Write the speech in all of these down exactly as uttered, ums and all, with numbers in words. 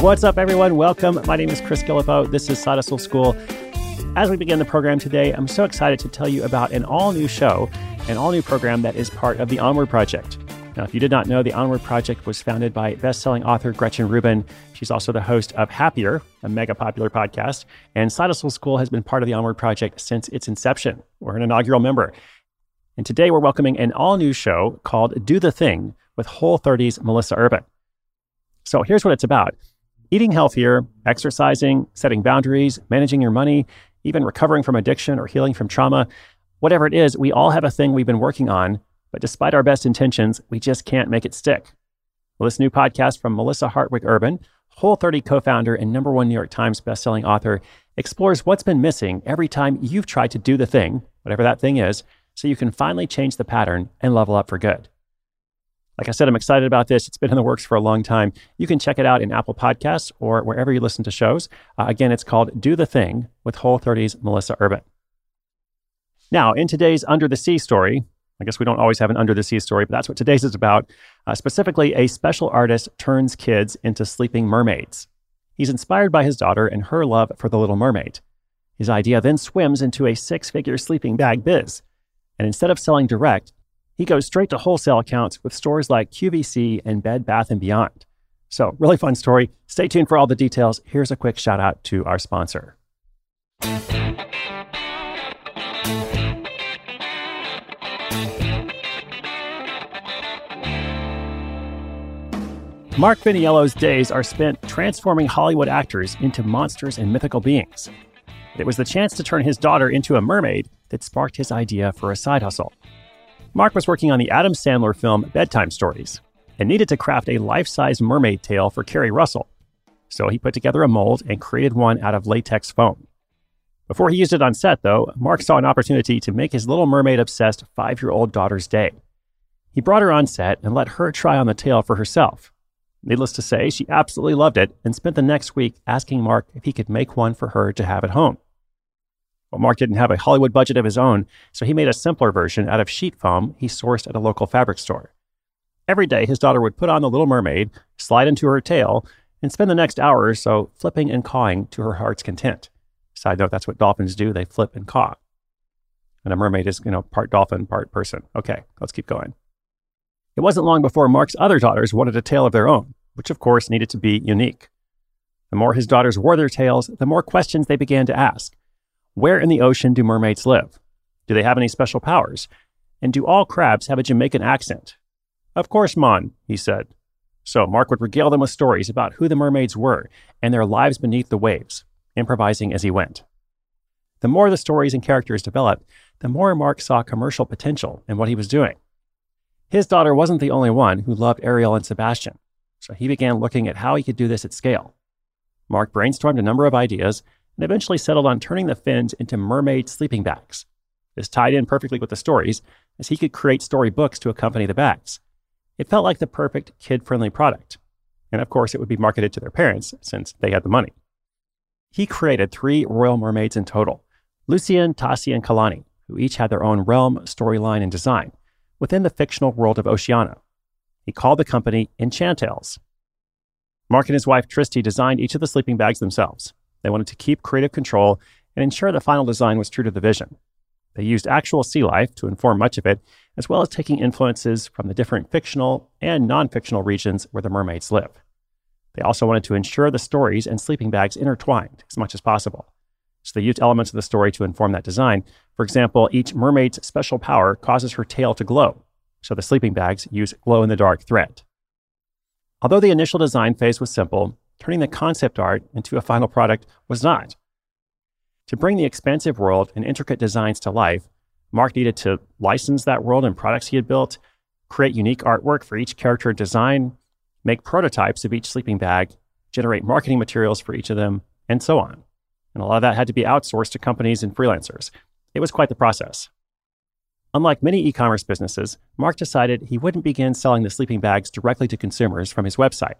What's up, everyone? Welcome. My name is Chris Guillebeau. This is Side Hustle School. As we begin the program today, I'm so excited to tell you about an all-new show, an all-new program that is part of the Onward Project. Now, if you did not know, the Onward Project was founded by best-selling author Gretchen Rubin. She's also the host of Happier, a mega popular podcast. And Side Hustle School has been part of the Onward Project since its inception. We're an inaugural member. And today we're welcoming an all-new show called Do the Thing with Whole thirty's Melissa Urban. So here's what it's about. Eating healthier, exercising, setting boundaries, managing your money, even recovering from addiction or healing from trauma. Whatever it is, we all have a thing we've been working on, but despite our best intentions, we just can't make it stick. Well, this new podcast from Melissa Hartwig Urban, Whole thirty co-founder and number one New York Times bestselling author, explores what's been missing every time you've tried to do the thing, whatever that thing is, so you can finally change the pattern and level up for good. Like I said, I'm excited about this. It's been in the works for a long time. You can check it out in Apple Podcasts or wherever you listen to shows. Uh, again, it's called Do the Thing with Whole thirty's Melissa Urban. Now, in today's Under the Sea story, I guess we don't always have an Under the Sea story, but that's what today's is about. Uh, specifically, a special artist turns kids into sleeping mermaids. He's inspired by his daughter and her love for The Little Mermaid. His idea then swims into a six-figure sleeping bag biz. And instead of selling direct, he goes straight to wholesale accounts with stores like Q V C and Bed Bath and Beyond. So, really fun story. Stay tuned for all the details. Here's a quick shout out to our sponsor. Mark Viniello's days are spent transforming Hollywood actors into monsters and mythical beings. It was the chance to turn his daughter into a mermaid that sparked his idea for a side hustle. Mark was working on the Adam Sandler film Bedtime Stories and needed to craft a life-size mermaid tale for Carrie Russell. So he put together a mold and created one out of latex foam. Before he used it on set, though, Mark saw an opportunity to make his Little Mermaid-obsessed five-year-old daughter's day. He brought her on set and let her try on the tale for herself. Needless to say, she absolutely loved it and spent the next week asking Mark if he could make one for her to have at home. Well, Mark didn't have a Hollywood budget of his own, so he made a simpler version out of sheet foam he sourced at a local fabric store. Every day, his daughter would put on the Little Mermaid, slide into her tail, and spend the next hour or so flipping and cawing to her heart's content. Side note, that's what dolphins do. They flip and caw. And a mermaid is, you know, part dolphin, part person. Okay, let's keep going. It wasn't long before Mark's other daughters wanted a tale of their own, which of course needed to be unique. The more his daughters wore their tails, the more questions they began to ask. Where in the ocean do mermaids live? Do they have any special powers? And do all crabs have a Jamaican accent? Of course, Mon, he said. So Mark would regale them with stories about who the mermaids were and their lives beneath the waves, improvising as he went. The more the stories and characters developed, the more Mark saw commercial potential in what he was doing. His daughter wasn't the only one who loved Ariel and Sebastian, so he began looking at how he could do this at scale. Mark brainstormed a number of ideas and eventually settled on turning the fins into mermaid sleeping bags. This tied in perfectly with the stories, as he could create story books to accompany the bags. It felt like the perfect kid-friendly product. And of course, it would be marketed to their parents, since they had the money. He created three royal mermaids in total, Lucian, Tassi, and Kalani, who each had their own realm, storyline, and design within the fictional world of Oceana. He called the company Enchantails. Mark and his wife, Tristy, designed each of the sleeping bags themselves. They wanted to keep creative control and ensure the final design was true to the vision. They used actual sea life to inform much of it, as well as taking influences from the different fictional and non-fictional regions where the mermaids live. They also wanted to ensure the stories and sleeping bags intertwined as much as possible. So they used elements of the story to inform that design. For example, each mermaid's special power causes her tail to glow, so the sleeping bags use glow-in-the-dark thread. Although the initial design phase was simple, turning the concept art into a final product was not. To bring the expansive world and intricate designs to life, Mark needed to license that world and products he had built, create unique artwork for each character design, make prototypes of each sleeping bag, generate marketing materials for each of them, and so on. And a lot of that had to be outsourced to companies and freelancers. It was quite the process. Unlike many e-commerce businesses, Mark decided he wouldn't begin selling the sleeping bags directly to consumers from his website.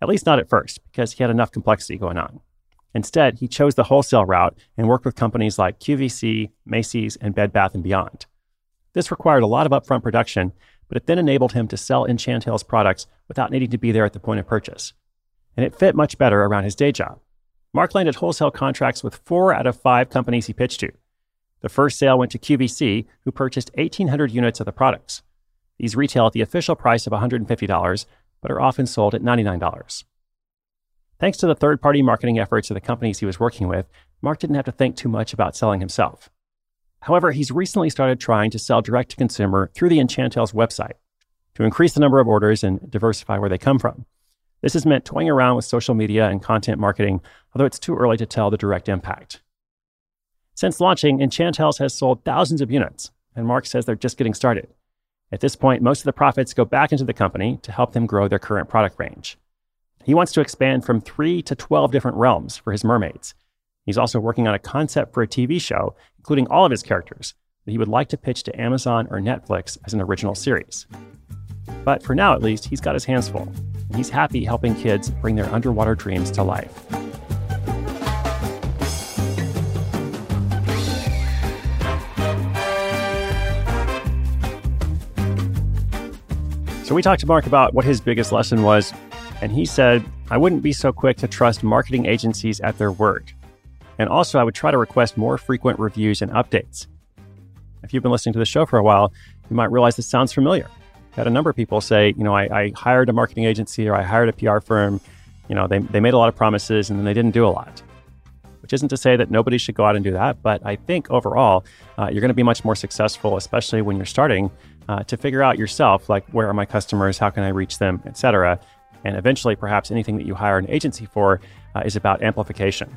At least not at first, because he had enough complexity going on. Instead, he chose the wholesale route and worked with companies like Q V C, Macy's, and Bed Bath and Beyond. This required a lot of upfront production, but it then enabled him to sell Enchantails products without needing to be there at the point of purchase. And it fit much better around his day job. Mark landed wholesale contracts with four out of five companies he pitched to. The first sale went to Q V C, who purchased eighteen hundred units of the products. These retail at the official price of one hundred fifty dollars, but are often sold at ninety-nine dollars. Thanks to the third-party marketing efforts of the companies he was working with, Mark didn't have to think too much about selling himself. However, he's recently started trying to sell direct-to-consumer through the Enchantails website to increase the number of orders and diversify where they come from. This has meant toying around with social media and content marketing, although it's too early to tell the direct impact. Since launching, Enchantails has sold thousands of units, and Mark says they're just getting started. At this point, most of the profits go back into the company to help them grow their current product range. He wants to expand from three to twelve different realms for his mermaids. He's also working on a concept for a T V show, including all of his characters, that he would like to pitch to Amazon or Netflix as an original series. But for now, at least, he's got his hands full, and he's happy helping kids bring their underwater dreams to life. So we talked to Mark about what his biggest lesson was, and he said, I wouldn't be so quick to trust marketing agencies at their word. And also, I would try to request more frequent reviews and updates. If you've been listening to the show for a while, you might realize this sounds familiar. I've had a number of people say, you know, I, I hired a marketing agency or I hired a P R firm. You know, they, they made a lot of promises and then they didn't do a lot. Which isn't to say that nobody should go out and do that, but I think overall, uh, you're going to be much more successful, especially when you're starting Uh, to figure out yourself, like, where are my customers? How can I reach them, et cetera? And eventually, perhaps anything that you hire an agency for uh, is about amplification.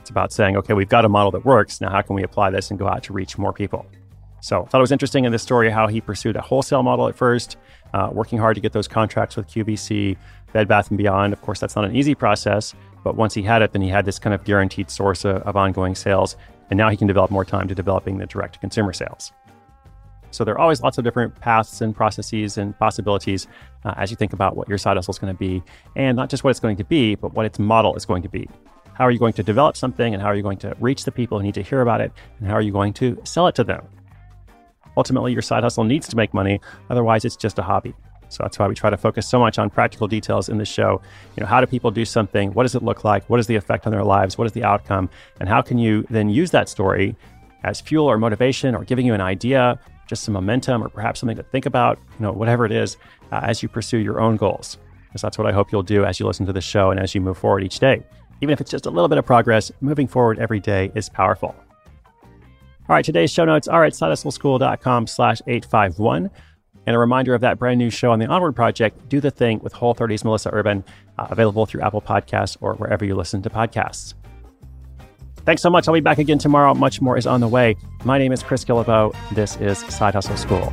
It's about saying, okay, we've got a model that works. Now, how can we apply this and go out to reach more people? So I thought it was interesting in this story how he pursued a wholesale model at first, uh, working hard to get those contracts with Q V C, Bed Bath and Beyond. Of course, that's not an easy process, but once he had it, then he had this kind of guaranteed source of, of ongoing sales. And now he can develop more time to developing the direct-to-consumer sales. So there are always lots of different paths and processes and possibilities uh, as you think about what your side hustle is going to be, and not just what it's going to be, but what its model is going to be. How are you going to develop something, and how are you going to reach the people who need to hear about it, and how are you going to sell it to them? Ultimately, your side hustle needs to make money. Otherwise, it's just a hobby. So that's why we try to focus so much on practical details in this show. You know, how do people do something? What does it look like? What is the effect on their lives? What is the outcome? And how can you then use that story as fuel or motivation, or giving you an idea, just some momentum, or perhaps something to think about, you know, whatever it is, uh, as you pursue your own goals. Because that's what I hope you'll do as you listen to the show and as you move forward each day. Even if it's just a little bit of progress, moving forward every day is powerful. All right, today's show notes are at sidehustleschool dot com slash eight five one. And a reminder of that brand new show on the Onward Project, Do the Thing with Whole thirty's Melissa Urban, uh, available through Apple Podcasts or wherever you listen to podcasts. Thanks so much. I'll be back again tomorrow. Much more is on the way. My name is Chris Guillebeau. This is Side Hustle School.